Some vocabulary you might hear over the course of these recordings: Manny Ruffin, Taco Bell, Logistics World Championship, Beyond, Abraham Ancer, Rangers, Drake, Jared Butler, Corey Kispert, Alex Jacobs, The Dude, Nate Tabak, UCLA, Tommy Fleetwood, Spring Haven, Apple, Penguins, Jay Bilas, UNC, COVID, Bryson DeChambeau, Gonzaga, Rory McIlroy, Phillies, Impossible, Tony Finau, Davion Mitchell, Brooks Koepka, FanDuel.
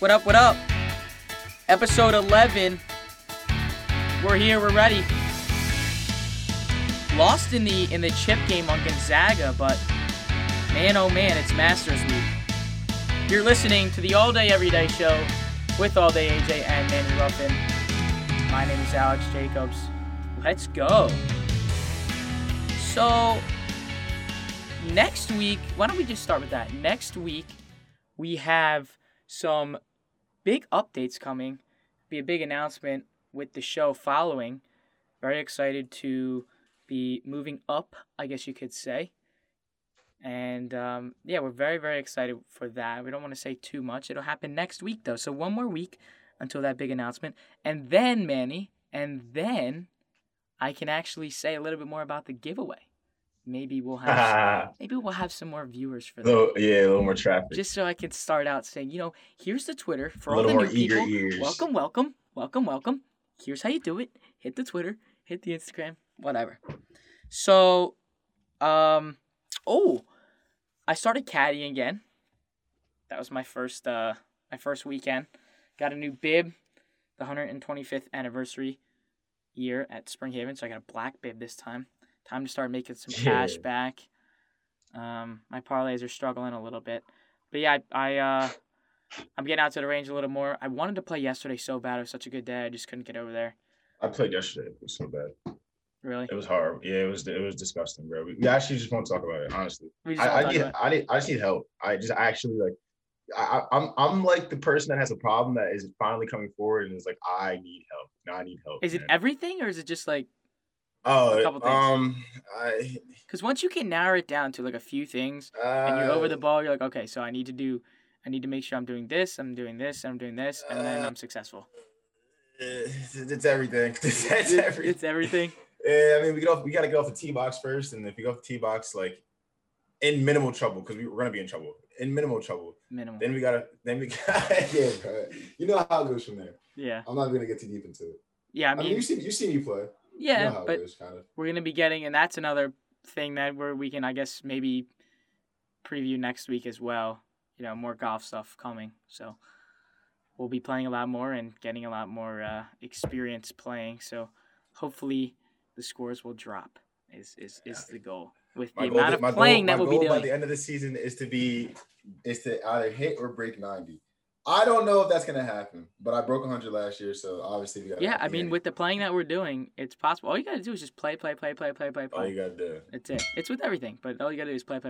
What up, what up? Episode 11. We're here, we're ready. Lost in the chip game on Gonzaga, but man, oh man, it's Masters week. You're listening to the All Day Everyday Show with All Day AJ and Manny Ruffin. My name is Alex Jacobs. Let's go. So, next week, why don't we just start with that? Next week, we have some big updates coming. Be a big announcement with the show following. Very excited to be moving up, I guess you could say. And yeah, we're very, very excited for that. We don't want to say too much. It'll happen next week, though. So one more week until that big announcement. And then, Manny, I can actually say a little bit more about the giveaway. Maybe we'll have some more viewers for that. Yeah, a little more traffic. Just so I can start out saying, you know, here's the Twitter for all the new people. Ears. Welcome. Here's how you do it. Hit the Twitter, hit the Instagram, whatever. So, I started caddying again. That was my first weekend. Got a new bib, the 125th anniversary year at Spring Haven, so I got a black bib this time. Time to start making some cash back. My parlays are struggling a little bit. But yeah, I'm getting out to the range a little more. I wanted to play yesterday so bad. It was such a good day. I just couldn't get over there. I played yesterday. It was so bad. Really? It was horrible. Yeah, it was disgusting, bro. We actually just want to talk about it, honestly. I just need help. I'm like the person that has a problem that is finally coming forward and is like, I need help. Is it everything or is it just like a couple things? Because once you can narrow it down to like a few things and you're over the ball, you're like, okay, so I need to make sure I'm doing this, and then I'm successful. It's everything. Yeah, I mean, we gotta get off the tee box first, and if you go off the tee box, like in minimal trouble, because we're gonna be in trouble. In minimal trouble. Minimal. Then we gotta yeah, bro. You know how it goes from there. Yeah. I'm not gonna get too deep into it. Yeah, I mean you see me play. Yeah, you know but goes, kind of. We're gonna be getting, and that's another thing that we can, I guess, maybe preview next week as well. You know, more golf stuff coming. So we'll be playing a lot more and getting a lot more experience playing. So hopefully the scores will drop. Is the goal. With the amount of playing that we'll be doing. My goal by the end of the season is to either hit or break 90. I don't know if that's going to happen, but I broke 100 last year, so obviously we got to. Yeah, I mean, with the playing that we're doing, it's possible. All you got to do is just play. All you got to do. That's it. It's with everything, but all you got to do is play.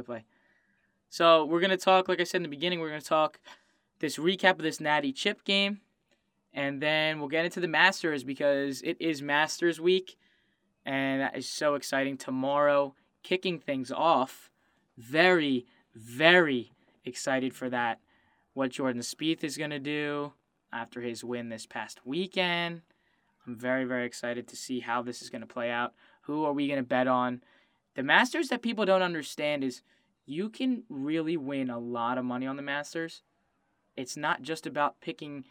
So we're going to talk, like I said in the beginning, we're going to talk this recap of this Natty Chip game, and then we'll get into the Masters because it is Masters week, and that is so exciting. Tomorrow, kicking things off, very, very excited for that. What Jordan Spieth is going to do after his win this past weekend. I'm very, very excited to see how this is going to play out. Who are we going to bet on? The Masters that people don't understand is you can really win a lot of money on the Masters. It's not just about picking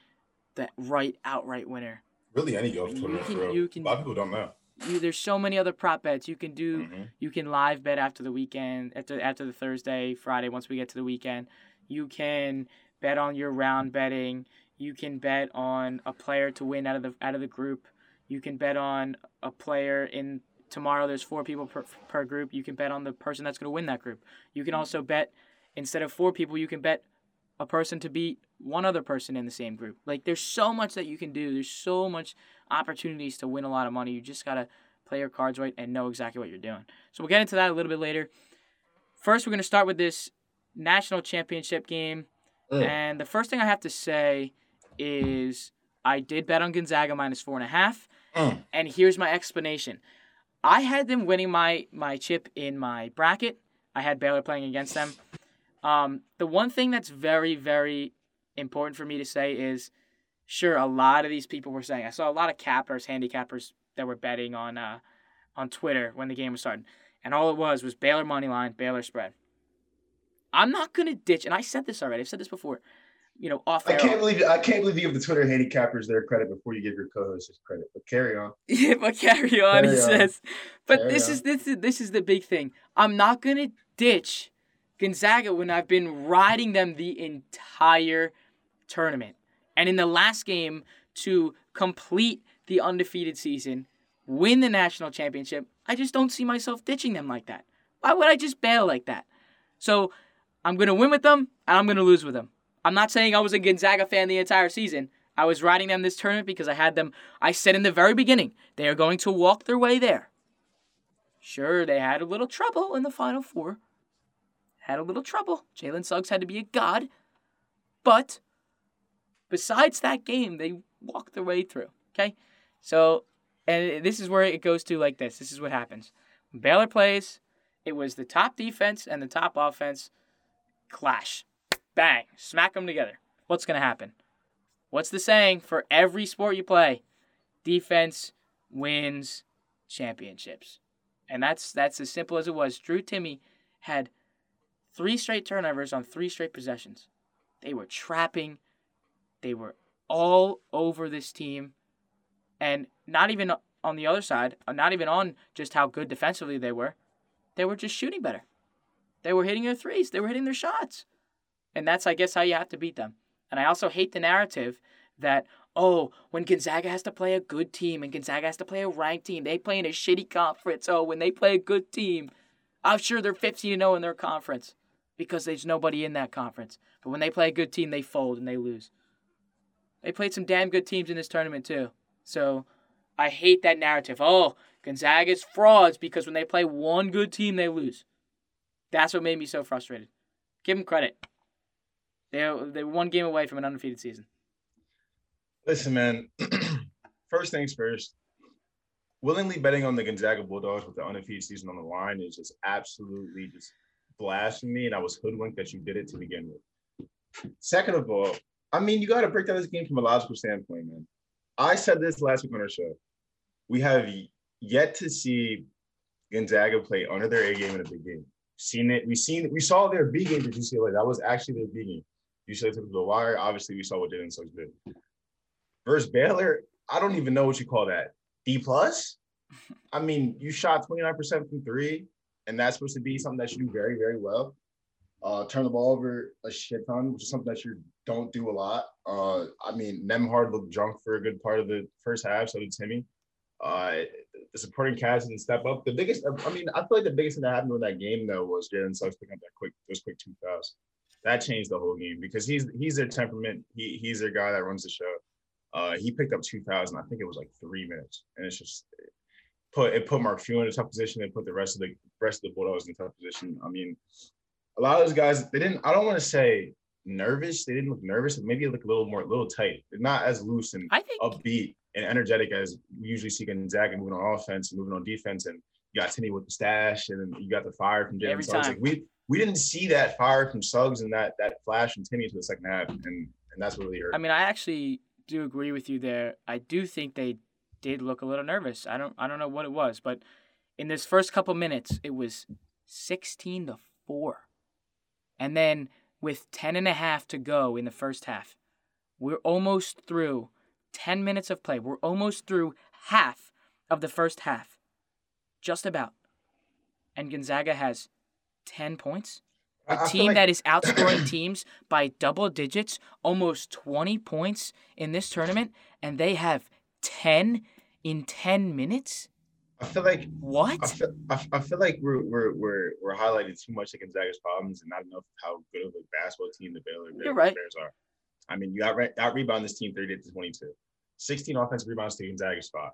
the right outright winner. Really, any golf tournament. A lot of people don't know. There's so many other prop bets you can do. Mm-hmm. You can live bet after the weekend, after the Thursday, Friday, once we get to the weekend. You can bet on your round betting. You can bet on a player to win out of the group. You can bet on a player in tomorrow. There's 4 people per group. You can bet on the person that's going to win that group. You can also bet, instead of 4 people, you can bet a person to beat one other person in the same group. Like, there's so much that you can do. There's so much opportunities to win a lot of money. You just got to play your cards right and know exactly what you're doing. So we'll get into that a little bit later. First, we're going to start with this national championship game. And the first thing I have to say is I did bet on Gonzaga minus 4.5. And here's my explanation. I had them winning my chip in my bracket. I had Baylor playing against them. The one thing that's very, very important for me to say is, sure, a lot of these people were saying, I saw a lot of handicappers that were betting on Twitter when the game was starting. And all it was Baylor money line, Baylor spread. I'm not going to ditch, and I said this already. I've said this before, you know, off air. I can't believe you give the Twitter handicappers their credit before you give your co-hosts credit. But carry on. Yeah, but carry on, he says. But this is the big thing. I'm not going to ditch Gonzaga when I've been riding them the entire tournament. and in the last game to complete the undefeated season, win the national championship, I just don't see myself ditching them like that. Why would I just bail like that? So I'm going to win with them, and I'm going to lose with them. I'm not saying I was a Gonzaga fan the entire season. I was riding them this tournament because I had them. I said in the very beginning, they are going to walk their way there. Sure, they had a little trouble in the Final Four. Had a little trouble. Jalen Suggs had to be a god. But besides that game, they walked their way through, okay? So, and this is where it goes to like this. This is what happens. When Baylor plays, it was the top defense and the top offense clash. Bang. Smack them together. What's going to happen? What's the saying for every sport you play? Defense wins championships. And that's as simple as it was. Drew Timme had 3 straight turnovers on 3 straight possessions. They were trapping. They were all over this team. And not even on the other side, not even on just how good defensively they were. They were just shooting better. They were hitting their threes. They were hitting their shots. And that's, I guess, how you have to beat them. And I also hate the narrative that, oh, when Gonzaga has to play a good team and Gonzaga has to play a ranked team, they play in a shitty conference. Oh, when they play a good team, I'm sure they're 15-0 in their conference because there's nobody in that conference. But when they play a good team, they fold and they lose. They played some damn good teams in this tournament too. So I hate that narrative. Oh, Gonzaga's frauds because when they play one good team, they lose. That's what made me so frustrated. Give them credit. They were one game away from an undefeated season. Listen, man, first things first, willingly betting on the Gonzaga Bulldogs with the undefeated season on the line is just absolutely just blasphemy, and I was hoodwinked that you did it to begin with. Second of all, I mean, you got to break down this game from a logical standpoint, man. I said this last week on our show. We have yet to see Gonzaga play under their A game in a big game. We saw their B game at UCLA. That was actually their B game. UCLA took the wire. Obviously, we saw what Jalen Suggs did. Versus Baylor, I don't even know what you call that. D+? I mean, you shot 29% from 3, and that's supposed to be something that you do very, very well. Turn the ball over a shit ton, which is something that you don't do a lot. I mean, Nemhard looked drunk for a good part of the first half, so did Timme. The supporting cast didn't step up. I feel like the biggest thing that happened with that game though was Jalen Suggs picking up those quick 2 fouls. That changed the whole game because he's their temperament. He's their guy that runs the show. He picked up 2 fouls, and I think it was like 3 minutes, and it's just it put Mark Few in a tough position. It put the rest of the Bulldogs in a tough position. I mean, a lot of those guys I don't want to say nervous. They didn't look nervous. Maybe it looked a little tight. They're not as loose and upbeat and energetic as we usually see Gonzaga moving on offense and moving on defense. And you got Timme with the stash, and then you got the fire from Jalen Suggs. Like we didn't see that fire from Suggs and that flash from Timme to the second half, and that's what really hurt. I mean, I actually do agree with you there. I do think they did look a little nervous. I don't know what it was, but in this first couple minutes, it was 16-4. And then with 10.5 to go in the first half, we're almost through 10 minutes of play. We're almost through half of the first half. Just about. And Gonzaga has 10 points. A team that is outscoring teams by double digits, almost 20 points in this tournament, and they have 10 in 10 minutes? I feel like what? I feel like we're highlighting too much of Gonzaga's problems and not enough how good of a basketball team the Baylor Bears are. I mean, you out-rebound this team 38-22. 16 offensive rebounds to Gonzaga's spot.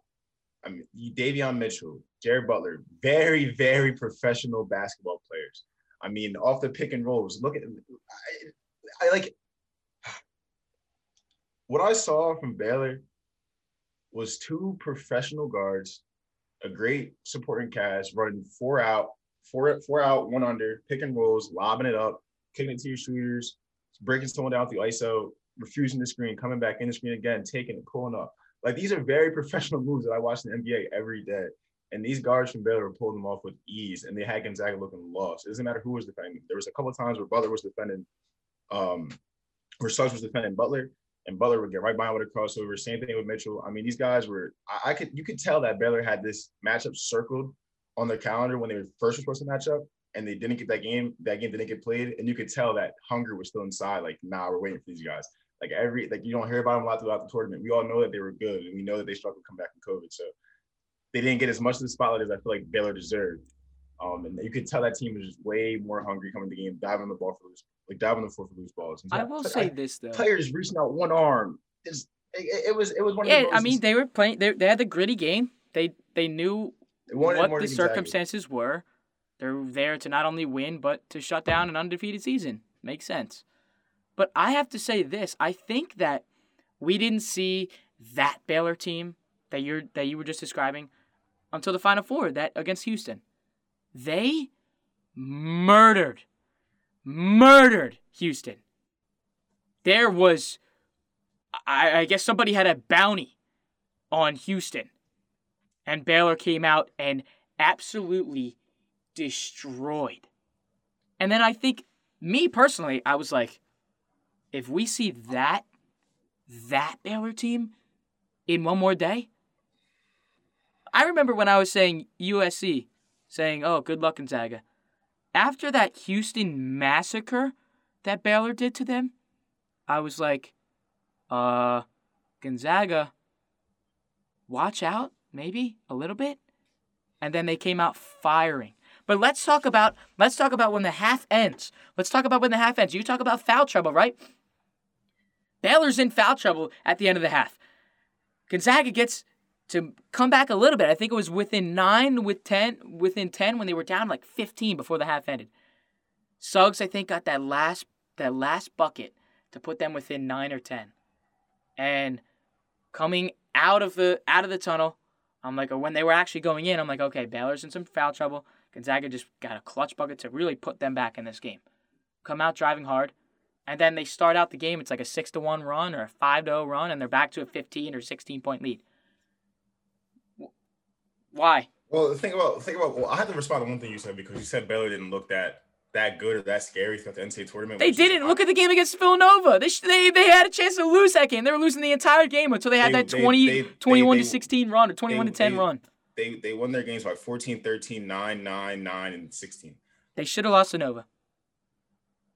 I mean, Davion Mitchell, Jared Butler, very, very professional basketball players. I mean, off the pick and rolls. Look at – I like – what I saw from Baylor was 2 professional guards, a great supporting cast, running 4 out, 1 under, pick and rolls, lobbing it up, kicking it to your shooters, breaking someone down through ISO, refusing the screen, coming back in the screen again, taking it, pulling up. Like, these are very professional moves that I watch in the NBA every day. And these guards from Baylor were pulling them off with ease, and they had Gonzaga looking lost. It doesn't matter who was defending. There was a couple of times where Butler was defending, where Suggs was defending Butler, and Butler would get right by him with a crossover. Same thing with Mitchell. I mean, these guys were – you could tell that Baylor had this matchup circled on their calendar when they were first supposed to match up. And they didn't get that game. That game didn't get played. And you could tell that hunger was still inside. Like, nah, we're waiting for these guys. You don't hear about them a lot throughout the tournament. We all know that they were good, and we know that they struggled to come back from COVID. So they didn't get as much of the spotlight as I feel like Baylor deserved. And you could tell that team was just way more hungry coming to the game, diving on the floor for loose balls. So I will say this though: players reaching out one arm. It was one of the most. I mean, they were playing. They had the gritty game. They knew what the circumstances were. They're there to not only win but to shut down an undefeated season. Makes sense. But I have to say this. I think that we didn't see that Baylor team that you were just describing until the Final Four, that against Houston. They murdered Houston. There was, I guess somebody had a bounty on Houston. And Baylor came out and absolutely destroyed. And then I think, me personally, I was like, if we see that Baylor team in one more day. I remember when I was saying USC, saying, oh, good luck, Gonzaga. After that Houston massacre that Baylor did to them, I was like, Gonzaga, watch out, maybe, a little bit. And then they came out firing. But let's talk about when the half ends. You talk about foul trouble, right? Baylor's in foul trouble at the end of the half. Gonzaga gets to come back a little bit. I think it was within 10 when they were down like 15 before the half ended. Suggs, I think, got that last bucket to put them within 9 or 10. And coming out of the tunnel, I'm like, or when they were actually going in, I'm like, okay, Baylor's in some foul trouble. Gonzaga just got a clutch bucket to really put them back in this game. Come out driving hard. And then they start out the game. It's like a 6-1 run or a 5-0 run, and they're back to a 15 or 16-point lead. Why? Well, I had to respond to one thing you said, because you said Baylor didn't look that good or that scary throughout the NCAA tournament. They didn't. Look at the game against Villanova. They had a chance to lose that game. They were losing the entire game until they had that 21-16 run or 21-10 run. They won their games by 14, 13, 9, 9, 9, and 16. They should have lost to Nova.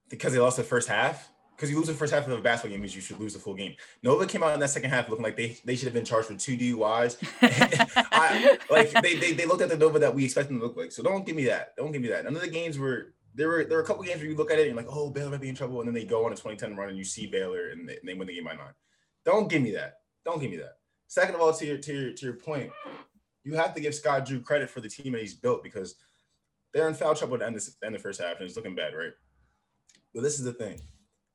Because they lost the first half? Because you lose the first half of a basketball game means you should lose the full game. Nova came out in that second half looking like they should have been charged with 2 DUIs. They looked at the Nova that we expected them to look like. So don't give me that. None of the games were – there were a couple games where you look at it and you're like, oh, Baylor might be in trouble. And then they go on a 20-10 run and you see Baylor and they win the game by 9. Don't give me that. Second of all, to your point – you have to give Scott Drew credit for the team that he's built, because they're in foul trouble to end the first half, and it's looking bad, right? But this is the thing.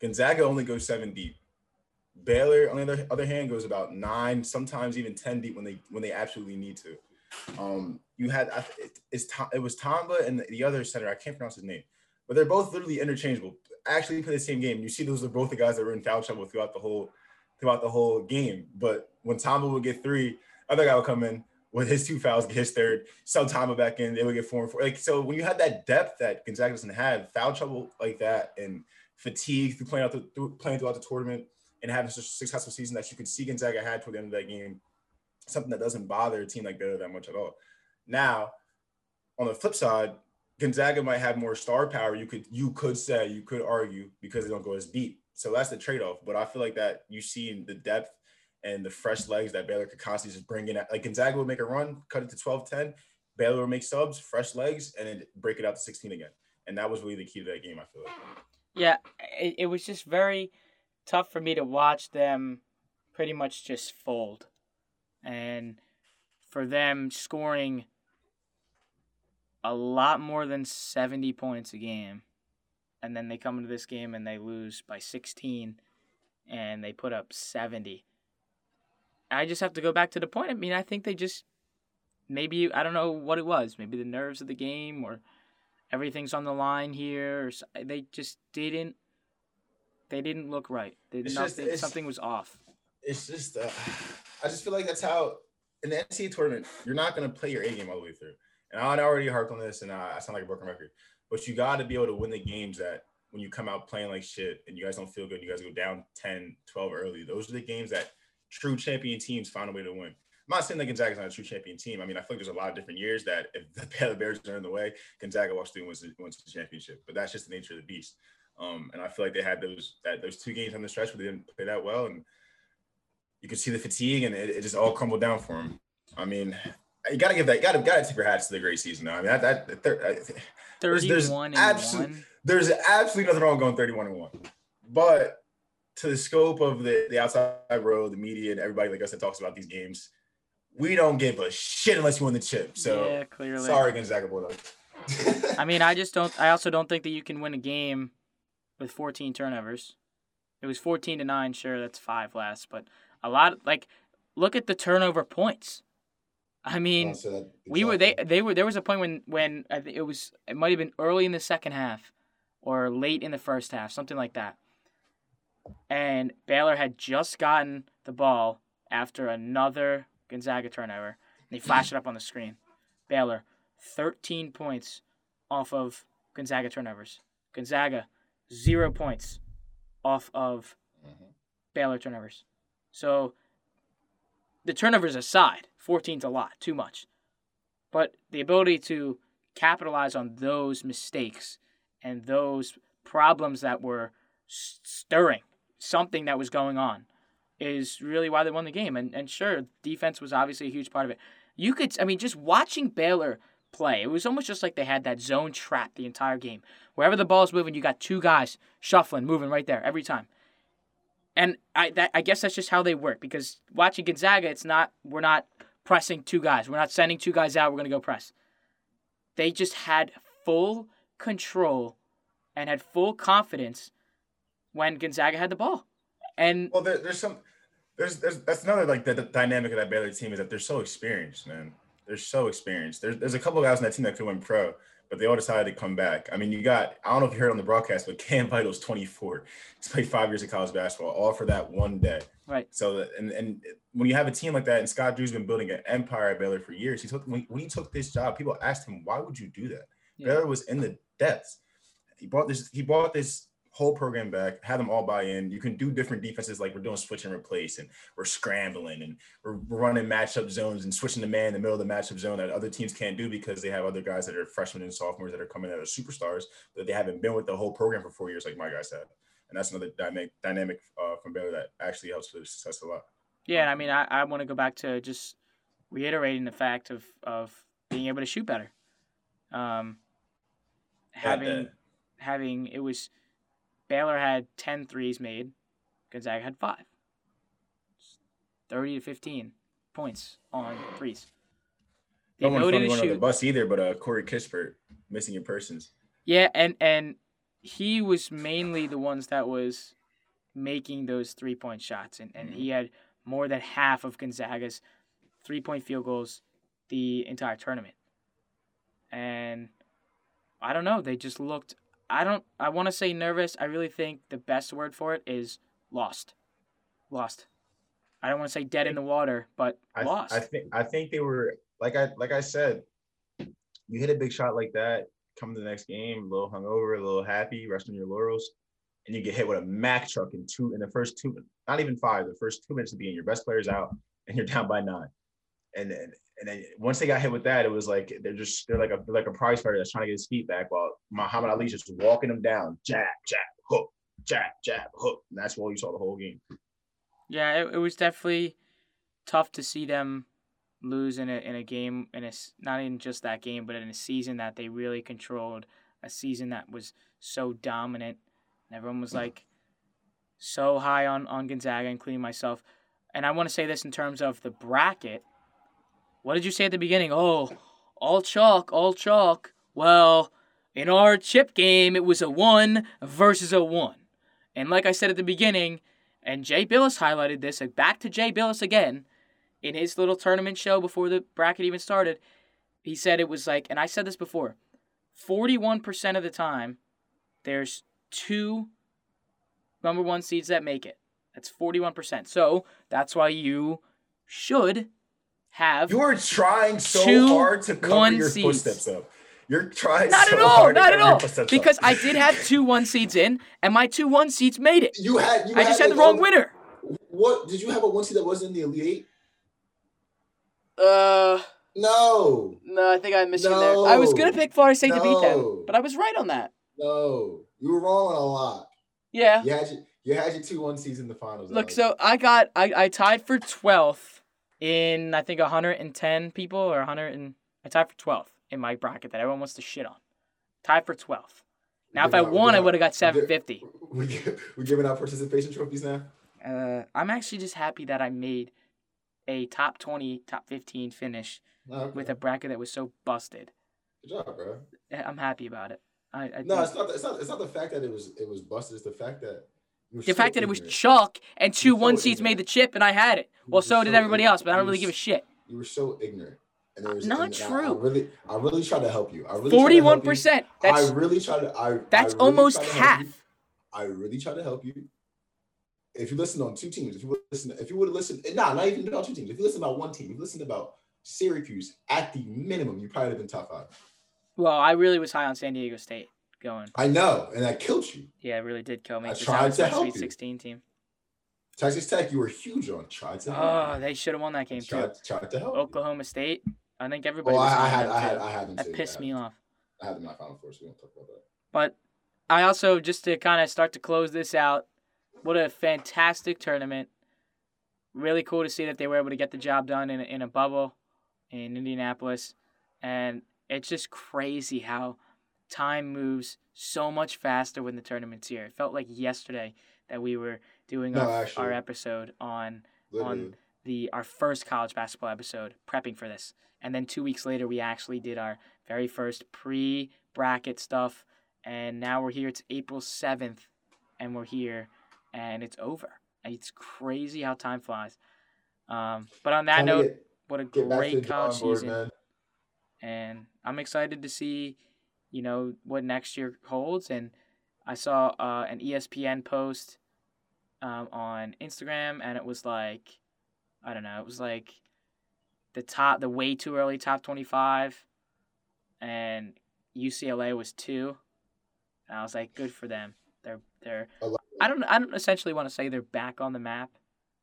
Gonzaga only goes 7 deep. Baylor, on the other hand, goes about 9, sometimes even 10 deep when they absolutely need to. It was Tamba and the other center. I can't pronounce his name. But they're both literally interchangeable. Actually play the same game. You see those are both the guys that were in foul trouble throughout the whole game. But when Tamba would get 3, other guy would come in. With his 2 fouls, get his 3rd, sell Tamba back in, they would get 4 and 4. Like, so when you had that depth that Gonzaga doesn't have, foul trouble like that and fatigue through playing throughout the tournament and having such a successful season that you could see Gonzaga had toward the end of that game, something that doesn't bother a team like Baylor that much at all. Now, on the flip side, Gonzaga might have more star power. You could argue because they don't go as deep. So that's the trade-off. But I feel like that you see in the depth and the fresh legs that Baylor could constantly just bring in. Like, Gonzaga would make a run, cut it to 12-10. Baylor would make subs, fresh legs, and then break it out to 16 again. And that was really the key to that game, I feel like. Yeah, it was just very tough for me to watch them pretty much just fold. And for them scoring a lot more than 70 points a game, and then they come into this game and they lose by 16, and they put up 70. I just have to go back to the point. I mean, I think they just maybe, I don't know what it was, maybe the nerves of the game or everything's on the line here. Or they just didn't. They didn't look right. Something was off. It's just, I just feel like that's how in the NCAA tournament, you're not going to play your A game all the way through. And I already harped on this, and I sound like a broken record, but you got to be able to win the games that when you come out playing like shit and you guys don't feel good, you guys go down 10, 12 early. Those are the games that true champion teams find a way to win. I'm not saying that Gonzaga's not a true champion team. I mean, I feel like there's a lot of different years that if the Baylor Bears are in the way, Gonzaga walks through and wins the championship. But that's just the nature of the beast. And I feel like they had those two games on the stretch where they didn't play that well, and you could see the fatigue, and it just all crumbled down for them. I mean, you gotta give that, gotta tip your hats to the great season. Though. I mean, there's absolutely nothing wrong going 31-1, but to the scope of the outside row, the media, and everybody like us that talks about these games, we don't give a shit unless you win the chip. So yeah, clearly. Sorry, Gonzaga Bulldogs. I mean, I also don't think that you can win a game with 14 turnovers. It was 14-9. Sure, that's 5 less, but a lot. Like, look at the turnover points. I mean, exactly. There was a point when it might have been early in the second half or late in the first half, something like that. And Baylor had just gotten the ball after another Gonzaga turnover. They flashed it up on the screen. Baylor, 13 points off of Gonzaga turnovers. Gonzaga, 0 points off of Baylor turnovers. So the turnovers aside, 14's a lot, too much. But the ability to capitalize on those mistakes and those problems that were stirring something that was going on is really why they won the game. And sure, defense was obviously a huge part of it. You could, I mean, just watching Baylor play, it was almost just like they had that zone trap the entire game. Wherever the ball's moving, you got two guys shuffling, moving right there every time. And I guess that's just how they work, because watching Gonzaga, we're not pressing two guys. We're not sending two guys out. We're going to go press. They just had full control and had full confidence when Gonzaga had the ball. And well, there's that's another, like, the dynamic of that Baylor team is that they're so experienced, man. They're so experienced. There's a couple of guys on that team that could win pro, but they all decided to come back. I mean, I don't know if you heard on the broadcast, but Cam Vital's 24. He's played 5 years of college basketball, all for that one day. Right. So, and when you have a team like that, and Scott Drew's been building an empire at Baylor for years, when he took this job, people asked him, why would you do that? Yeah. Baylor was in the depths. He brought this whole program back, have them all buy in. You can do different defenses, like we're doing switch and replace, and we're scrambling, and we're running matchup zones and switching the man in the middle of the matchup zone that other teams can't do because they have other guys that are freshmen and sophomores that are coming out as superstars that they haven't been with the whole program for 4 years, like my guys have. And that's another dynamic from Baylor that actually helps with success a lot. Yeah, and I mean, I want to go back to just reiterating the fact of being able to shoot better. Baylor had 10 threes made. Gonzaga had 5. 30 to 15 points on threes. No one's going on the bus either, but Corey Kispert, missing in persons. Yeah, and he was mainly the ones that was making those three-point shots, and he had more than half of Gonzaga's three-point field goals the entire tournament. And I don't know. They just looked... I want to say nervous. I really think the best word for it is lost. Lost. I don't want to say dead in the water, but lost. I think they were, like I said, you hit a big shot like that, come to the next game, a little hungover, a little happy, resting your laurels, and you get hit with a Mack truck in the first 2, not even 5, the first 2 minutes of being your best player's out, and you're down by 9. And then once they got hit with that, it was like they're like a prize fighter that's trying to get his feet back while Muhammad Ali's just walking him down, jab, jab, hook, jab, jab, hook. And that's what you saw the whole game. Yeah, it was definitely tough to see them lose in a game, not in just that game, but in a season that they really controlled, a season that was so dominant. And everyone was like so high on Gonzaga, including myself. And I want to say this in terms of the bracket. What did you say at the beginning? Oh, all chalk, all chalk. Well, in our chip game, it was a 1 versus a 1. And like I said at the beginning, and Jay Bilas highlighted this, and back to Jay Bilas again, in his little tournament show before the bracket even started, he said it was like, and I said this before, 41% of the time, there's 2 number 1 seeds that make it. That's 41%. So that's why you should... You are trying so hard to cover your footsteps up. You're trying so hard to cover your footsteps up. Not at all, because I did have 2 1 seeds in, and my 2 1 seeds made it. I just had the wrong winner. What did you have a 1 seed that wasn't in the Elite Eight? No, I think I missed you there. I was gonna pick Florida State to beat them, but I was right on that. No, you were wrong on a lot. Yeah. You had your 2-1 seeds in the finals. Look, Alex. So I tied for 12th in, I think, 110 people or 100 and I tied for 12th in my bracket that everyone wants to shit on. Tied for 12th. Now, if I won, I would have got 750. We're giving out participation trophies now? I'm actually just happy that I made a top 20, top 15 finish with a bracket that was so busted. Good job, bro. I'm happy about it. It's not the fact that it was busted. It's the fact that it was chalk and 2-1 seeds made the chip and I had it. Well, so did everybody else, but I don't really give a shit. You were so ignorant. And there was, not and true. I really try to help you. 41%. That's almost half. I really try to help you. If you listen on two teams, if you would have listened, not even about two teams. If you listened about one team, you listened about Syracuse at the minimum, you probably would have been top five. Well, I really was high on San Diego State going. I know, and that killed you. Yeah, it really did kill me. I tried to help you. Sweet 16 team. Texas Tech, you were huge on. Tried to help. Oh, they should have won that game too. Tried to help. Oklahoma State. I think everybody. I had them. That pissed me off. I had them in my Final Four, so we don't talk about that. But I also, just to kind of start to close this out, what a fantastic tournament. Really cool to see that they were able to get the job done in a bubble in Indianapolis. And it's just crazy how time moves so much faster when the tournament's here. It felt like yesterday that we were doing our episode on our first college basketball episode, prepping for this. And then 2 weeks later, we actually did our very first pre-bracket stuff. And now we're here. It's April 7th, and we're here. And it's over. It's crazy how time flies. But on that note, what a great college season. Man. And I'm excited to see, what next year holds. And I saw an ESPN post on Instagram, and it was like, I don't know, it was like the way too early top 25, and UCLA was 2. And I was like, good for them. They're I don't essentially want to say they're back on the map,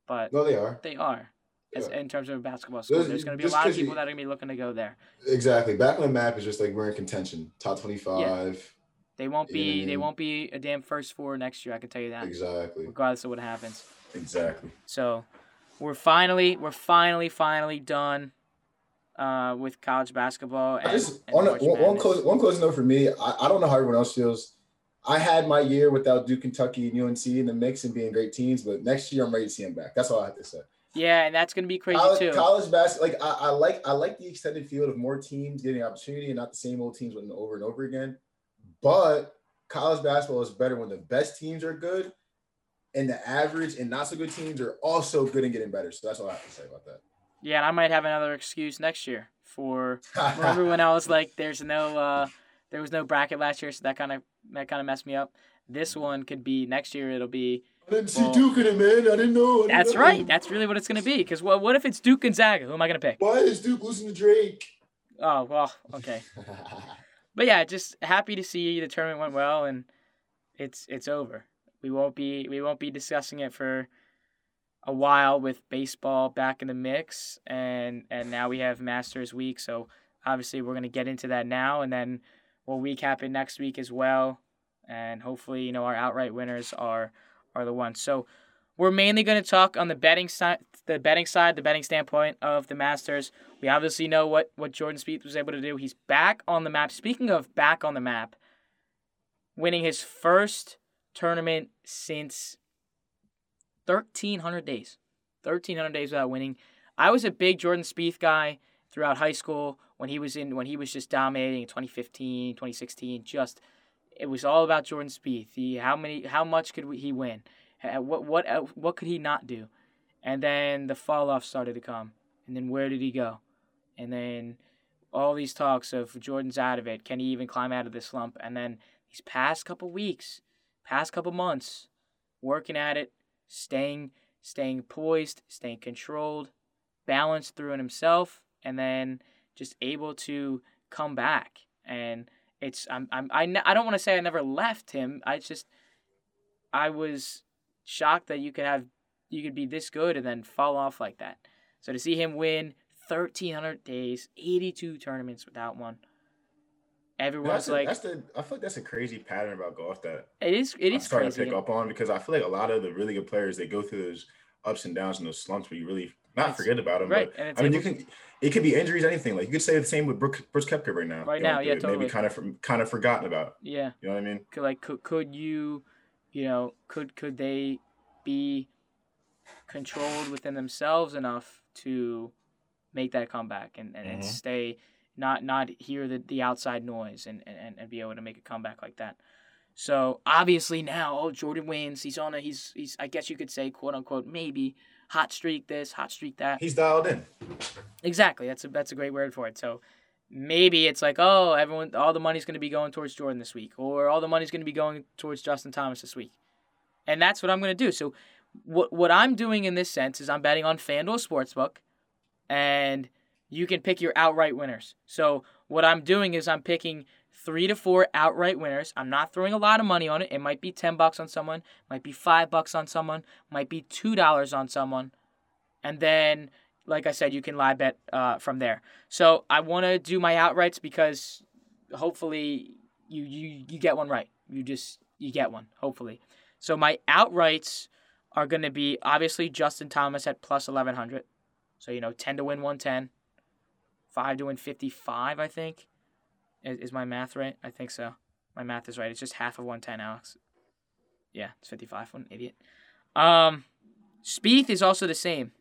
but no, they are. They are. Yeah. In terms of basketball school, there's going to be a lot of people that are going to be looking to go there. Exactly. Back on the map is just like we're in contention. Top 25. Yeah. They won't be. They won't be a damn first four next year. I can tell you that. Exactly. Regardless of what happens. Exactly. So, we're finally done with college basketball. And, one closing note for me. I don't know how everyone else feels. I had my year without Duke, Kentucky, and UNC in the mix and being great teams, but next year I'm ready to see them back. That's all I have to say. Yeah, and that's going to be crazy too. College basketball, I like the extended field of more teams getting opportunity and not the same old teams winning over and over again. But college basketball is better when the best teams are good and the average and not so good teams are also good and getting better. So that's all I have to say about that. Yeah, and I might have another excuse next year for remember when I was like, there was no bracket last year, so that kind of messed me up. This one could be next year. It'll be. I didn't see Duke in it, man. I didn't know. That's right. That's really what it's gonna be. Because what if it's Duke Gonzaga? Who am I gonna pick? Why is Duke losing to Drake? Oh well, okay. But yeah, just happy to see the tournament went well, and it's over. We won't be discussing it for a while with baseball back in the mix, and now we have Masters Week, so obviously we're gonna get into that now, and then we'll recap it next week as well. And hopefully, our outright winners are the ones. So we're mainly going to talk on the betting standpoint of the Masters. We obviously know what Jordan Spieth was able to do. He's back on the map. Speaking of back on the map, winning his first tournament since 1,300 days. 1,300 days without winning. I was a big Jordan Spieth guy throughout high school when he was just dominating in 2015, 2016, just – it was all about Jordan Spieth. How much could he win? What could he not do? And then the fall off started to come. And then where did he go? And then all these talks of Jordan's out of it. Can he even climb out of this slump? And then these past couple weeks, past couple months, working at it, staying poised, staying controlled, balanced through in himself, and then just able to come back. And I don't want to say I never left him. I was shocked that you could be this good and then fall off like that. So to see him win 1,300 days, 82 tournaments without one, Everyone's like, I feel like that's a crazy pattern about golf that it is starting to pick up on, because I feel like a lot of the really good players, they go through those ups and downs and those slumps where you really forget about them. Right. But, I mean, it could be injuries, anything. Like you could say the same with Brooks Koepka right now. Right now, yeah, totally. Maybe kind of forgotten about. Yeah. You know what I mean? Could they be controlled within themselves enough to make that comeback and stay? Not hear the outside noise and be able to make a comeback like that. So obviously now, Jordan wins. He's on he's I guess you could say, quote unquote, maybe hot streak this, hot streak that. He's dialed in. Exactly. That's a great word for it. So maybe it's like, all the money's gonna be going towards Jordan this week, or all the money's gonna be going towards Justin Thomas this week. And that's what I'm gonna do. So what I'm doing in this sense is I'm betting on FanDuel Sportsbook, and you can pick your outright winners. So what I'm doing is I'm picking 3 to 4 outright winners. I'm not throwing a lot of money on it. It might be $10 on someone, might be $5 on someone, might be $2 on someone. And then, like I said, you can live bet from there. So I want to do my outrights because hopefully you get one right. You get one, hopefully. So my outrights are going to be obviously Justin Thomas at plus 1,100. So, 10 to win 110. 5 to win 55, I think. Is my math right? I think so. My math is right. It's just half of 110, Alex. Yeah, it's 55. What an idiot. Spieth is also the same.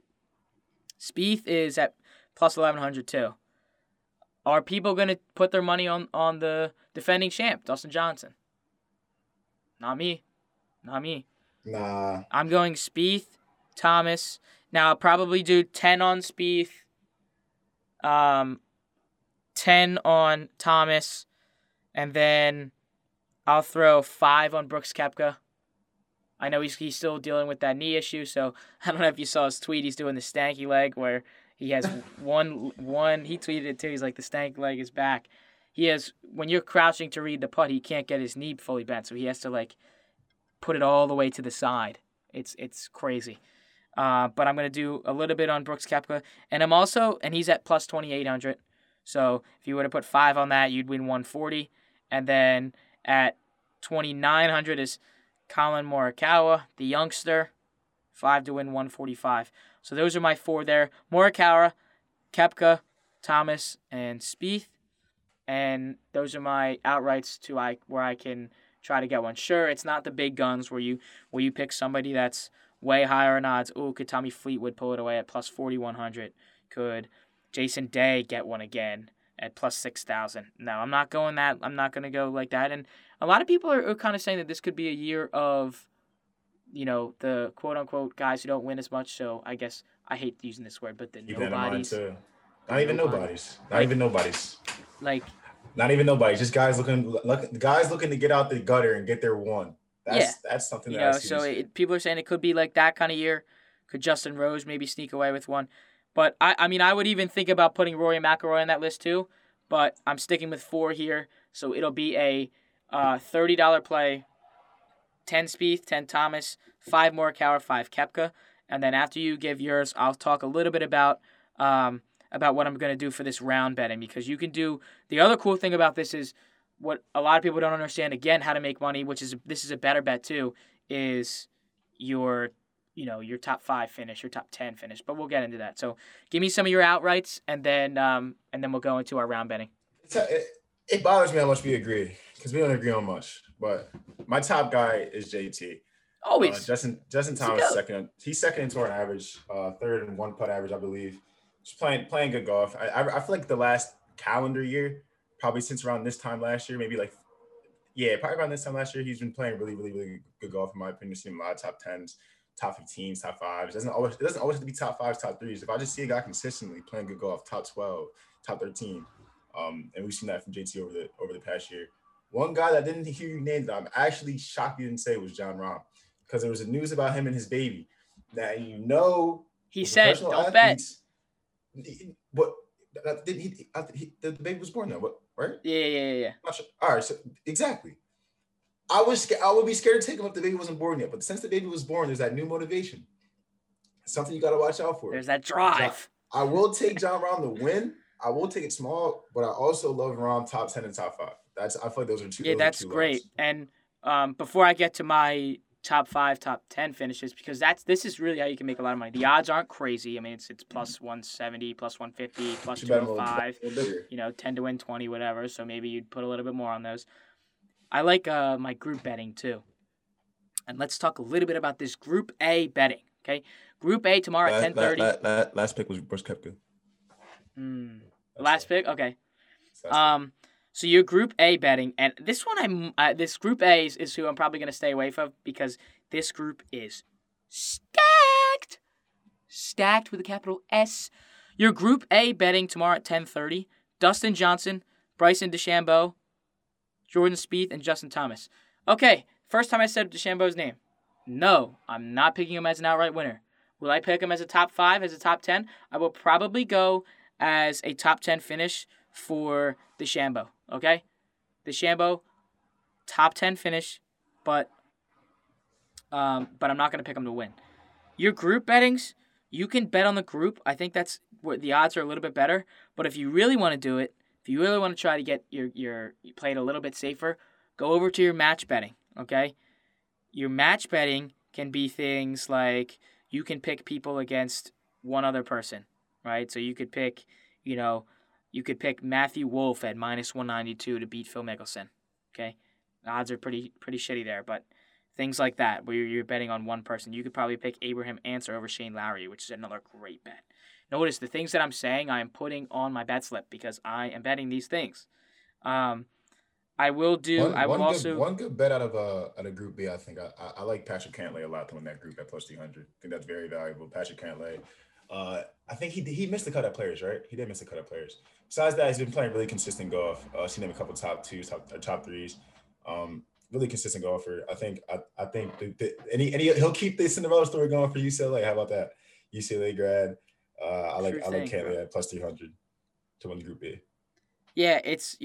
Spieth is at plus 1,100 too. Are people going to put their money on the defending champ, Dustin Johnson? Not me. Nah. I'm going Spieth, Thomas. Now, I'll probably do 10 on Spieth. 10 on Thomas, and then I'll throw 5 on Brooks Koepka. I know he's still dealing with that knee issue, so I don't know if you saw his tweet. He's doing the stanky leg where he has one. He tweeted it too. He's like, the stank leg is back. When you're crouching to read the putt, he can't get his knee fully bent, so he has to put it all the way to the side. It's crazy. But I'm going to do a little bit on Brooks Koepka. And I'm also, and he's at plus 2,800. So if you were to put 5 on that, you'd win 140. And then at 2,900 is Collin Morikawa, the youngster, 5 to win 145. So those are my 4 there. Morikawa, Koepka, Thomas, and Spieth. And those are my outrights where I can try to get one. Sure, it's not the big guns where you pick somebody that's way higher in odds. Ooh, could Tommy Fleetwood pull it away at plus 4,100? Could Jason Day get one again at plus 6,000? No, I'm not going that. I'm not going to go like that. And a lot of people are kind of saying that this could be a year of, the quote-unquote guys who don't win as much. So I guess I hate using this word, but the nobodies. Not even nobodies. Not even nobodies. Just guys looking to get out the gutter and get their one. That's something that I see. So people are saying it could be like that kind of year. Could Justin Rose maybe sneak away with one? But, I would even think about putting Rory McIlroy on that list too, but I'm sticking with 4 here. So it'll be a $30 play, 10 Spieth, 10 Thomas, 5 Morikawa, 5 Koepka. And then after you give yours, I'll talk a little bit about what I'm going to do for this round betting, because you can do – the other cool thing about this is – what a lot of people don't understand, again, how to make money, which is this is a better bet too, is your top 5 finish, your top 10 finish. But we'll get into that. So give me some of your outrights, and then we'll go into our round betting. It bothers me how much we agree, because we don't agree on much. But my top guy is JT. Always. Justin Thomas second. He's second in tour average, third in one putt average, I believe. Just playing good golf. I feel like the last calendar year, probably since around this time last year, he's been playing really, really, really good golf, in my opinion. I've seen a lot of top 10s, top 15s, top 5s. It doesn't always have to be top 5s, top 3s. If I just see a guy consistently playing good golf, top 12, top 13, and we've seen that from JT over the past year. One guy that I didn't hear you name that I'm actually shocked you didn't say was John Rahm, because there was the news about him and his baby. Now, he said, don't athletes, bet. But the baby was born now, what? Right? Yeah. All right, so exactly. I would be scared to take him if the baby wasn't born yet. But since the baby was born, there's that new motivation. Something you got to watch out for. There's that drive. I will take John Rahm to win. I will take it small, but I also love Rahm top 10 and top 5. I feel like those are two. Yeah, that's great. And before I get to my top 5, top 10 finishes, because this is really how you can make a lot of money. The odds aren't crazy. I mean, it's plus 170, plus 150, plus 205. You know, 10 to win 20, whatever. So maybe you'd put a little bit more on those. I like my group betting too. And let's talk a little bit about this Group A betting. Okay, Group A tomorrow at 10:30. That last pick was Brooks Koepka. Last pick, okay. So your Group A betting, and this one this Group A is who I'm probably going to stay away from because this group is stacked, stacked with a capital S. Your Group A betting tomorrow at 10:30: Dustin Johnson, Bryson DeChambeau, Jordan Spieth, and Justin Thomas. Okay, first time I said DeChambeau's name. No, I'm not picking him as an outright winner. Will I pick him as a top 5, as a top 10? I will probably go as a top 10 finish for DeChambeau, okay? DeChambeau, top 10 finish, but I'm not going to pick him to win. Your group bettings, you can bet on the group. I think that's where the odds are a little bit better. But if you really want to do it, if you really want to try to get your play it a little bit safer, go over to your match betting, okay? Your match betting can be things like you can pick people against one other person, right? So you could pick, you could pick Matthew Wolff at minus 192 to beat Phil Mickelson, okay? The odds are pretty shitty there, but things like that where you're betting on one person. You could probably pick Abraham Ancer over Shane Lowry, which is another great bet. Notice the things that I'm saying I am putting on my bet slip because I am betting these things. One good bet out of Group B, I think. I like Patrick Cantlay a lot to win that group at plus 300. I think that's very valuable. Patrick Cantlay. I think he missed the cut at Players, right? He did miss the cut at Players. Besides that, he's been playing really consistent golf. I've seen him a couple top 2s, top 3s. Really consistent golfer. I think he'll keep the Cinderella story going for UCLA. How about that? UCLA grad. I like Cantlay at plus 300 to win Group B. Yeah, it's,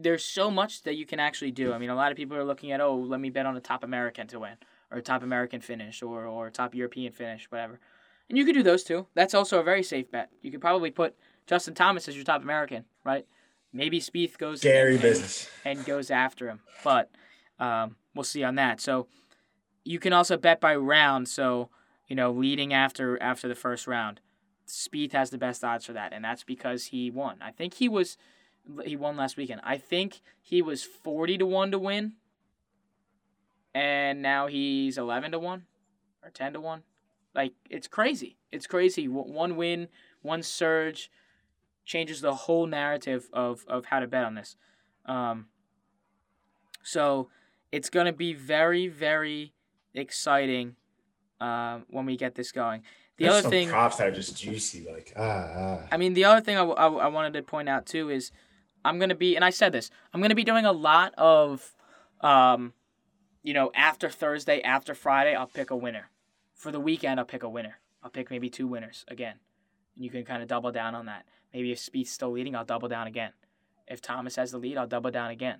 there's so much that you can actually do. I mean, a lot of people are looking at, let me bet on a top American to win or a top American finish or top European finish, whatever. And you could do those too. That's also a very safe bet. You could probably put Justin Thomas as your top American, right? Maybe Spieth goes scary business and goes after him, but we'll see on that. So you can also bet by round. So, leading after the first round, Spieth has the best odds for that. And that's because he won. I think he won last weekend. I think he was 40-1 to win, and now he's 11-1 or 10-1. Like, it's crazy. It's crazy. One win, one surge changes the whole narrative of how to bet on this. So it's going to be very, very exciting when we get this going. There's some props that are just juicy. I mean, the other thing I wanted to point out too is, I'm going to be doing a lot of, after Thursday, after Friday, I'll pick a winner. For the weekend, I'll pick a winner. I'll pick maybe 2 winners again. And you can kind of double down on that. Maybe if Spieth's still leading, I'll double down again. If Thomas has the lead, I'll double down again.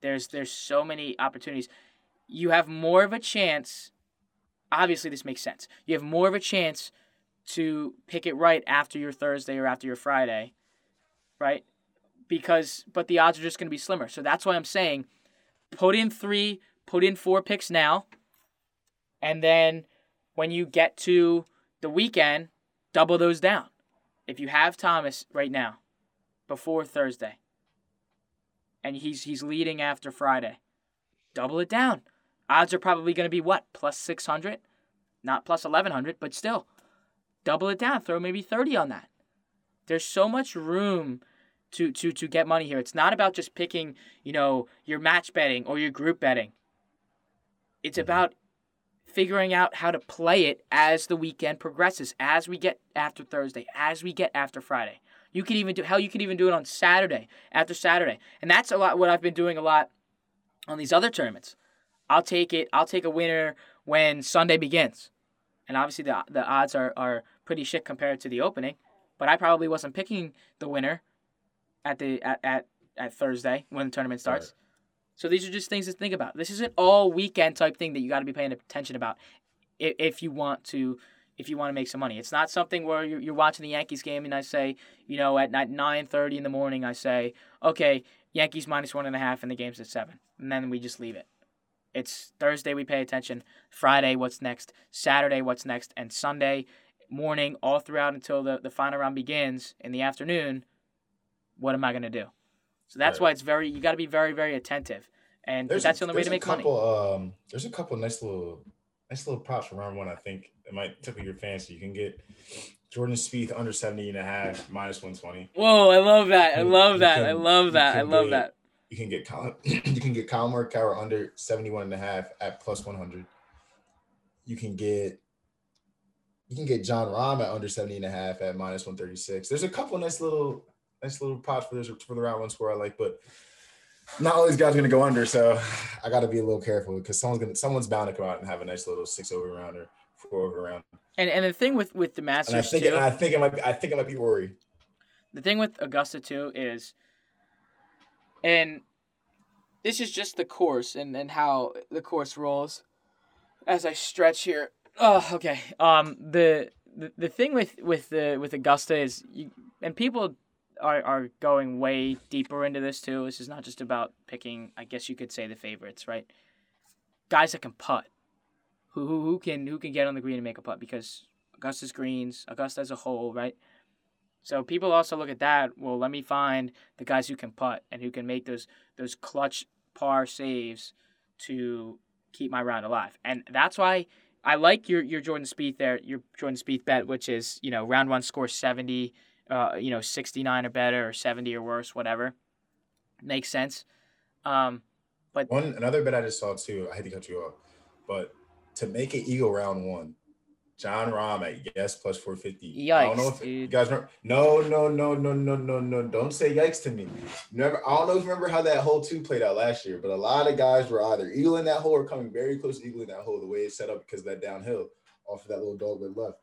There's so many opportunities. You have more of a chance. Obviously, this makes sense. You have more of a chance to pick it right after your Thursday or after your Friday, right? But the odds are just going to be slimmer. So that's why I'm saying put in 3, put in 4 picks now, and then when you get to the weekend, double those down. If you have Thomas right now before Thursday and he's leading after Friday, double it down. Odds are probably going to be what? Plus 600? Not plus 1,100, but still. Double it down. Throw maybe 30 on that. There's so much room to get money here. It's not about just picking, your match betting or your group betting. It's about figuring out how to play it as the weekend progresses, as we get after Thursday, as we get after Friday. You could even do it on Saturday, after Saturday. And that's a lot what I've been doing a lot on these other tournaments. I'll take a winner when Sunday begins. And obviously the odds are pretty shit compared to the opening, but I probably wasn't picking the winner at Thursday when the tournament starts. Right. So these are just things to think about. This is an all weekend type thing that you got to be paying attention about if you want to make some money. It's not something where you're watching the Yankees game and I say, at 9:30 in the morning I say, okay, Yankees -1.5, and the game's at 7. And then we just leave it. It's Thursday, we pay attention. Friday, what's next? Saturday, what's next? And Sunday morning, all throughout until the final round begins in the afternoon, what am I going to do? So that's why it's very, you got to be very, very attentive. And that's the only way to make money. There's a couple nice little props for round one, I think. It might tickle your fancy. You can get Jordan Spieth under 70.5 -120. Whoa, I love that. I love that. You can get Collin Morikawa under 71.5 at +100. You can get John Rahm at under 70.5 at -136. There's a couple nice little props for the round one score I like, but not all these guys are gonna go under, so I gotta be a little careful because someone's bound to come out and have a nice little 6-over round or 4-over round. And the thing with the Masters, and I think it might be Rory. The thing with Augusta too is, and this is just the course and how the course rolls. As I stretch here, okay. The thing with Augusta is, people are going way deeper into this too. This is not just about picking, I guess you could say, the favorites, right? Guys that can putt, who can get on the green and make a putt, because Augusta's greens, Augusta as a whole, right? So people also look at that. Well, let me find the guys who can putt and who can make those clutch par saves to keep my round alive. And that's why I like your Jordan Spieth there, your Jordan Spieth bet, which is, round one score 70, 69 or better or 70 or worse, whatever. Makes sense. But another bet I just saw too, I hate to cut you off, but to make an eagle round one, John Rahm at yes +450. Yikes, I don't know if you guys remember. No. Don't say yikes to me. I don't know if you remember how that hole 2 played out last year, but a lot of guys were either eagling that hole or coming very close to eagling that hole the way it's set up because of that downhill off of that little dogwood left.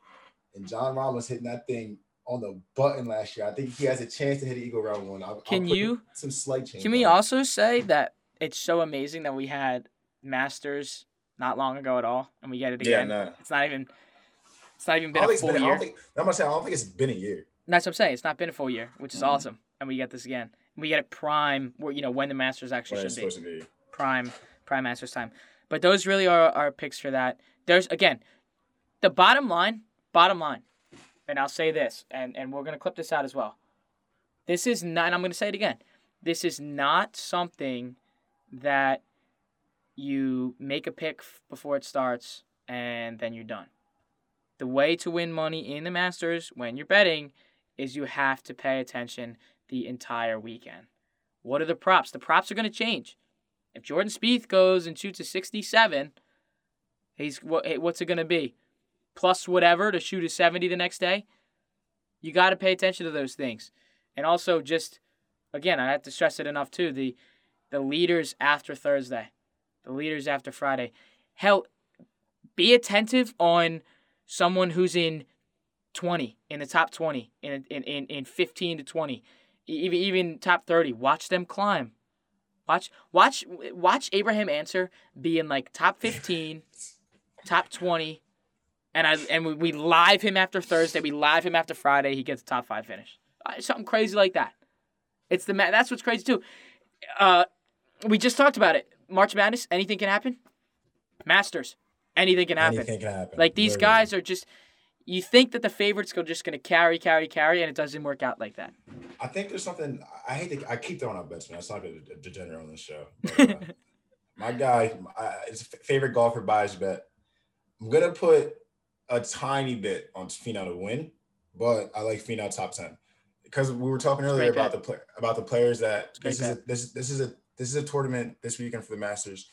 And John Rahm was hitting that thing on the button last year. I think he has a chance to hit an eagle round one. Can we also say that it's so amazing that we had Masters not long ago at all, and we get it again? Yeah, no. It's not even been a full year. I don't think it's been a year. And that's what I'm saying. It's not been a full year, which is awesome. And we get this again. We get it prime, when the Masters actually should be. Prime Masters time. But those really are our picks for that. There's, again, the bottom line, and I'll say this, and we're going to clip this out as well. This is not, and I'm going to say it again, this is not something that you make a pick before it starts and then you're done. The way to win money in the Masters when you're betting is you have to pay attention the entire weekend. What are the props? The props are going to change. If Jordan Spieth goes and shoots a 67, what's it going to be? Plus whatever to shoot a 70 the next day? You got to pay attention to those things. And also just, again, I have to stress it enough too, the leaders after Thursday, the leaders after Friday. Hell, be attentive on someone who's in 20, in the top 20, in 15 to 20, even top 30. Watch them climb. Watch Abraham Ancer be in like top 15, top 20, and we live him after Thursday. We live him after Friday. He gets a top 5 finish. Something crazy like that. That's what's crazy too. We just talked about it. March Madness. Anything can happen. Masters. Anything can happen. Like, these guys are just, you think that the favorites are just going to carry, and it doesn't work out like that. I think there's something, I keep throwing out bets, man. I sound like a degenerate on this show. But, my guy, his favorite golfer buys bet. I'm going to put a tiny bit on Finau to win, but I like Finau top 10. Because we were talking earlier about the players that this is a tournament this weekend for the Masters.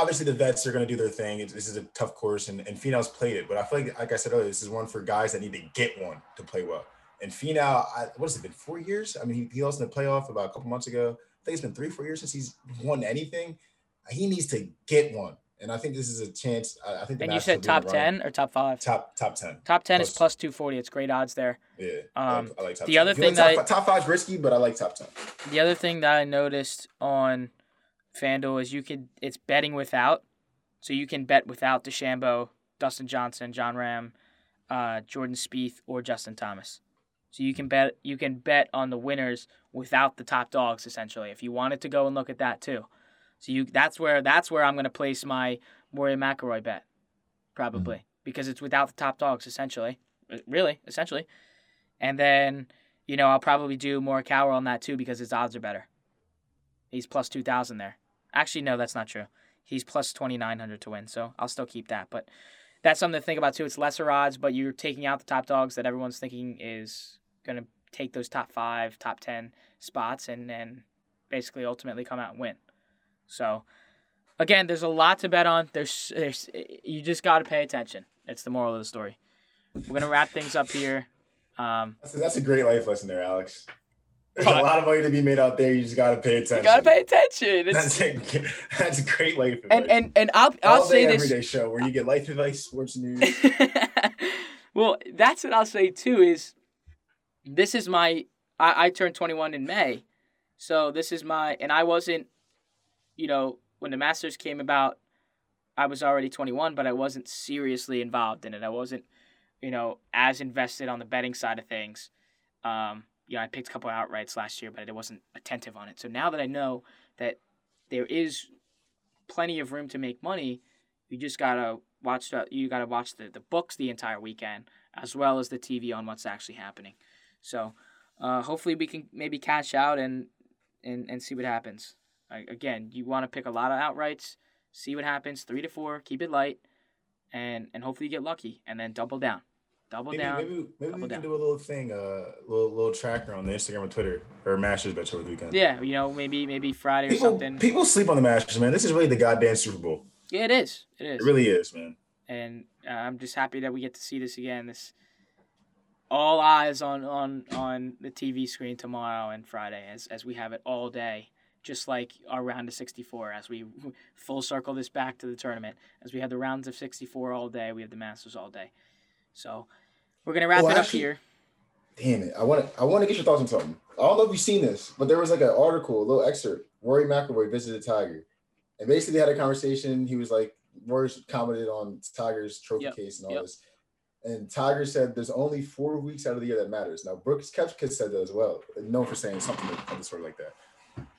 Obviously, the vets are going to do their thing. This is a tough course, and Finau's played it. But I feel like I said earlier, this is one for guys that need to get one to play well. And Finau, what has it been, 4 years? I mean, he lost in the playoff about a couple months ago. I think it's been 3-4 years since he's won anything. He needs to get one. And I think this is a chance. I think. And you said top 10 or top 5? Top 10. Top 10 is plus 240. It's great odds there. Yeah, I like top 10. The other thing that top 5 is risky, but I like top 10. The other thing that I noticed on FanDuel is it's betting without, so you can bet without DeChambeau, Dustin Johnson, John Rahm, Jordan Spieth, or Justin Thomas. So you can bet on the winners without the top dogs, essentially, if you wanted to go and look at that too. So that's where I'm going to place my Rory McIlroy bet, probably, because it's without the top dogs, essentially. And then, I'll probably do Morikawa on that too, because his odds are better. He's plus 2,000 there. Actually, no, that's not true. He's plus 2,900 to win, so I'll still keep that. But that's something to think about too. It's lesser odds, but you're taking out the top dogs that everyone's thinking is going to take those top 5, top 10 spots and then basically ultimately come out and win. So, again, there's a lot to bet on. There's you just got to pay attention. It's the moral of the story. We're going to wrap things up here. That's a great life lesson there, Alex. There's a lot of money to be made out there. You just got to pay attention. You got to pay attention. That's a great life advice. And I'll say this. Everyday show where you get life advice, sports news. Well, that's what I'll say, too, is this is my – I turned 21 in May. So this is my – and I wasn't – when the Masters came about, I was already 21, but I wasn't seriously involved in it. I wasn't, as invested on the betting side of things. I picked a couple of outrights last year, but I wasn't attentive on it. So now that I know that there is plenty of room to make money, you just gotta watch. You gotta watch the books the entire weekend, as well as the TV on what's actually happening. So hopefully we can maybe cash out and see what happens. Again, you want to pick a lot of outrights, see what happens, 3 to 4, keep it light, and hopefully you get lucky, and then double down. Maybe we can do a little thing, a little tracker on the Instagram and Twitter, or Masters bets over the weekend. Yeah, maybe Friday or something. People sleep on the Masters, man. This is really the goddamn Super Bowl. Yeah, it is. It is. It really is, man. And I'm just happy that we get to see this again. This all eyes on the TV screen tomorrow and Friday, as we have it all day. Just like our round of 64, as we full circle this back to the tournament. As we had the rounds of 64 all day, we have the Masters all day. So we're going to wrap it up here. Damn it. I want to get your thoughts on something. I don't know if you've seen this, but there was like an article, a little excerpt. Rory McIlroy visited Tiger. And basically they had a conversation. He was like, Rory's commented on Tiger's trophy case and all this. And Tiger said there's only 4 weeks out of the year that matters. Now, Brooks Koepka said that as well. Known for saying something of the sort like that.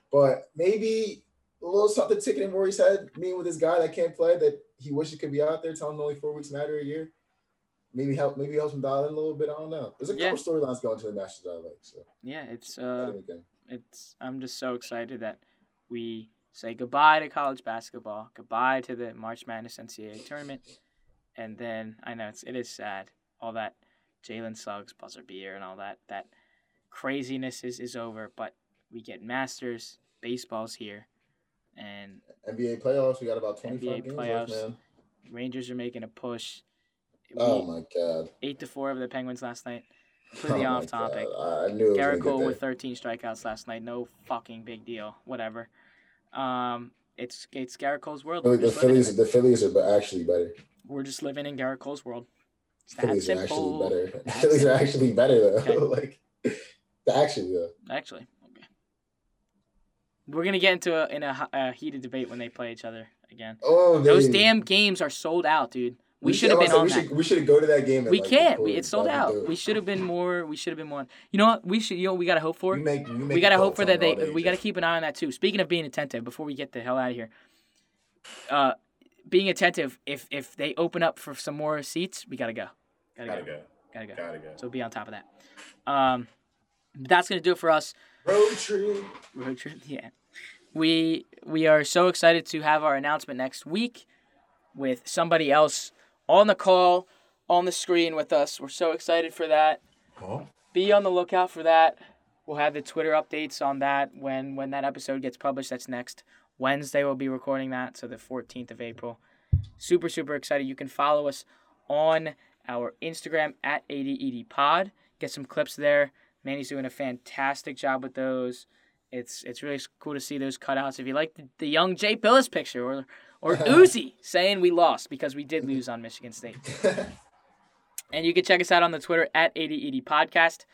But maybe a little something ticking in Rory's head, meeting with this guy that can't play, that he wishes could be out there, telling him only 4 weeks matter a year. Maybe helps him dial in a little bit. I don't know. There's a couple storylines going to the Masters I like. So. Yeah, I'm just so excited that we say goodbye to college basketball, goodbye to the March Madness NCAA tournament, and then I know it is sad. All that Jalen Suggs buzzer beater and all that craziness is over, but. We get Masters, baseball's here, and NBA playoffs. We got about 25 games left, man. Rangers are making a push. My God. 8-4 over the Penguins last night. Completely off topic. I knew Garrett Cole with 13 strikeouts last night. No fucking big deal. Whatever. It's Garrett Cole's world. The Phillies are actually better. We're just living in Garrett Cole's world. Phillies are actually better. Phillies are actually better though. Okay. Actually. We're going to get into a heated debate when they play each other again. Oh, those damn games are sold out, dude. We should have been on that. We should go to that game. We can't. It's sold out. We should have been more. We should have been more. You know what? We should. We got to hope for it. We got to hope for that. We got to keep an eye on that, too. Speaking of being attentive, before we get the hell out of here, being attentive, if they open up for some more seats, we got to go. Got to go. So be on top of that. That's going to do it for us. Road trip, yeah. We are so excited to have our announcement next week with somebody else on the call, on the screen with us. We're so excited for that. Cool. Be on the lookout for that. We'll have the Twitter updates on that when that episode gets published. That's next Wednesday. We'll be recording that, so the 14th of April. Super, super excited. You can follow us on our Instagram at ADEDpod. Get some clips there. Manny's doing a fantastic job with those. It's really cool to see those cutouts. If you like the young Jay Bilas picture or Uzi saying we lost because we did lose on Michigan State. And you can check us out on the Twitter at ADED Podcast,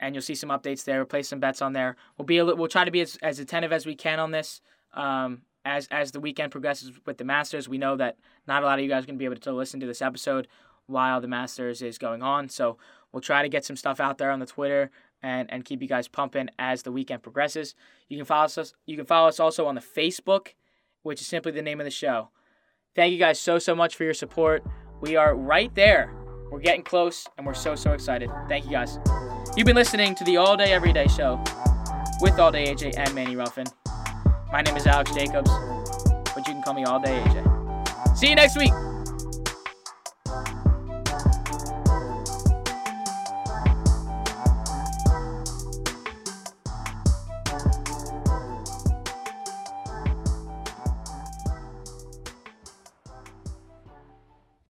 and you'll see some updates there. We'll place some bets on there. We'll try to be as attentive as we can on this. As the weekend progresses with the Masters, we know that not a lot of you guys are going to be able to listen to this episode while the Masters is going on. So We'll try to get some stuff out there on the Twitter and keep you guys pumping as the weekend progresses. You can follow us also on the Facebook, which is simply the name of the show. Thank you guys so much for your support. We are right there. We're getting close, and we're so excited. Thank you guys. You've been listening to the All Day Everyday Show with All Day AJ and Manny Ruffin. My name is Alex Jacobs, but you can call me All Day AJ. See you next week.